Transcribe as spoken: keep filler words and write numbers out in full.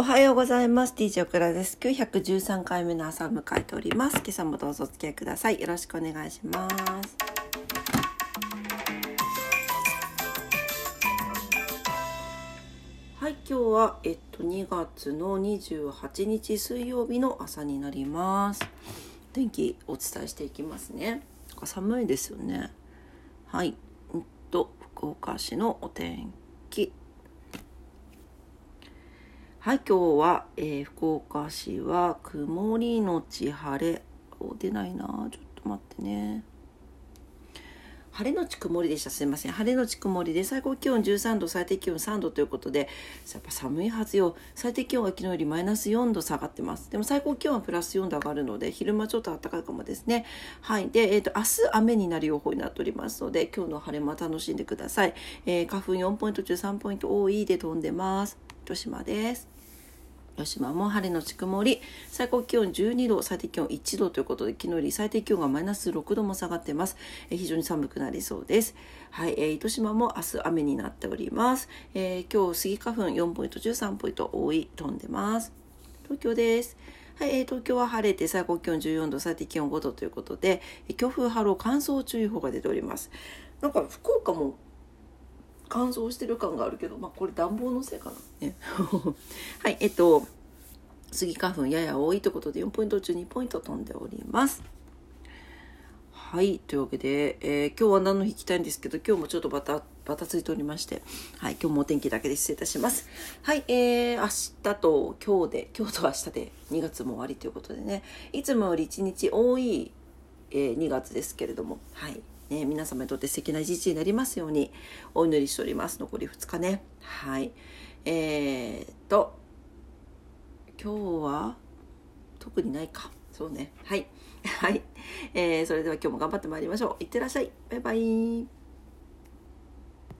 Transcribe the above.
おはようございます。 ディージェー オクラです。きゅうひゃくじゅうさんかいめの朝を迎えております。今朝もどうぞお付き合いください。よろしくお願いします。はい、今日はえっとにがつのにじゅうはちにち水曜日の朝になります。天気お伝えしていきますね。寒いですよね。はい、えっと福岡市のお天気。はい、今日は、えー、福岡市は曇りのち晴れ。お、出ないな。ちょっと待ってね。晴れのち曇りでした。すいません。晴れのち曇りで最高気温じゅうさんど、最低気温さんどということで、やっぱ寒いはずよ。最低気温が昨日よりマイナスよんど下がってます。でも最高気温はプラスよんど上がるので、昼間ちょっと暖かいかもですね。はい。で、えっと、明日雨になる予報になっておりますので、今日の晴れ間楽しんでください。えー、花粉よんポイント中さんポイント多いで飛んでます。広島です。広島も晴れのち曇り、最高気温じゅうにど、最低気温いちどということで、昨日より最低気温がマイナスろくども下がってます。え非常に寒くなりそうです。はい、えー、糸島も明日雨になっております。えー、今日スギ花粉よんポイント中さんポイント多い飛んでます。東京です。はい、えー、東京は晴れて最高気温じゅうよんど、最低気温ごどということで、強風波浪乾燥注意報が出ております。なんか福岡も乾燥してる感があるけど、まあ、これ暖房のせいかな、ね、はい、えっとスギ花粉やや多いということでよんポイント中にポイント飛んでおります。はい、というわけで、えー、今日は何の日行きたいんですけど、今日もちょっとバタバタついておりまして、はい、今日もお天気だけで失礼いたします。はい、えー、明日と今日で、今日と明日でにがつも終わりということでね、いつもよりいちにち多い、えー、にがつですけれども、はい。ね、皆様にとって素敵な一日になりますようにお祈りしております。残りふつかね。はい。えー、っと、今日は特にないか。そうね。はい。はい。えー、それでは今日も頑張ってまいりましょう。いってらっしゃい。バイバイ。